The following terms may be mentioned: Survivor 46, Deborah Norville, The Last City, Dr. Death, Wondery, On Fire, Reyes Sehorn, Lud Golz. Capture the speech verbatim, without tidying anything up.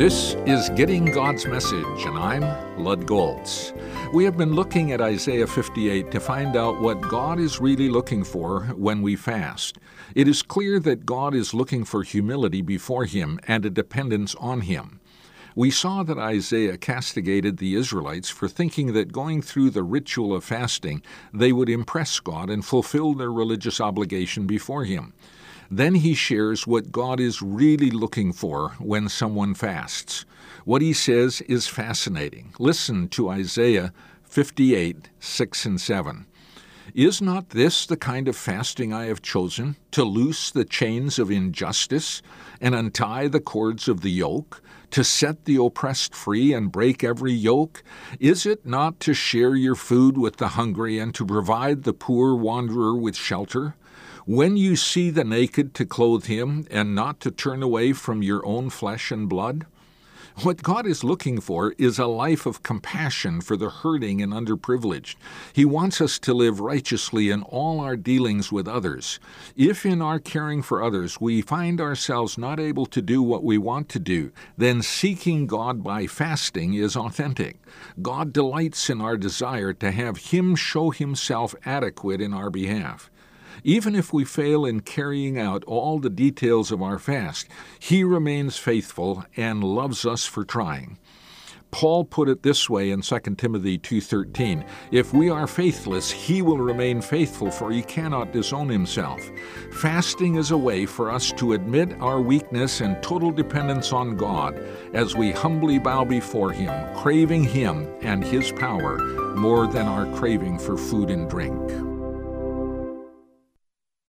This is Getting God's Message, and I'm Lud Golz. We have been looking at Isaiah fifty-eight to find out what God is really looking for when we fast. It is clear that God is looking for humility before Him and a dependence on Him. We saw that Isaiah castigated the Israelites for thinking that going through the ritual of fasting, they would impress God and fulfill their religious obligation before Him. Then he shares what God is really looking for when someone fasts. What he says is fascinating. Listen to Isaiah fifty-eight, six and seven. Is not this the kind of fasting I have chosen, to loose the chains of injustice and untie the cords of the yoke, to set the oppressed free and break every yoke? Is it not to share your food with the hungry and to provide the poor wanderer with shelter? When you see the naked, to clothe him, and not to turn away from your own flesh and blood? What God is looking for is a life of compassion for the hurting and underprivileged. He wants us to live righteously in all our dealings with others. If in our caring for others we find ourselves not able to do what we want to do, then seeking God by fasting is authentic. God delights in our desire to have Him show Himself adequate in our behalf. Even if we fail in carrying out all the details of our fast, He remains faithful and loves us for trying. Paul put it this way in Second Timothy two thirteen, "If we are faithless, He will remain faithful, for He cannot disown Himself." Fasting is a way for us to admit our weakness and total dependence on God as we humbly bow before Him, craving Him and His power more than our craving for food and drink.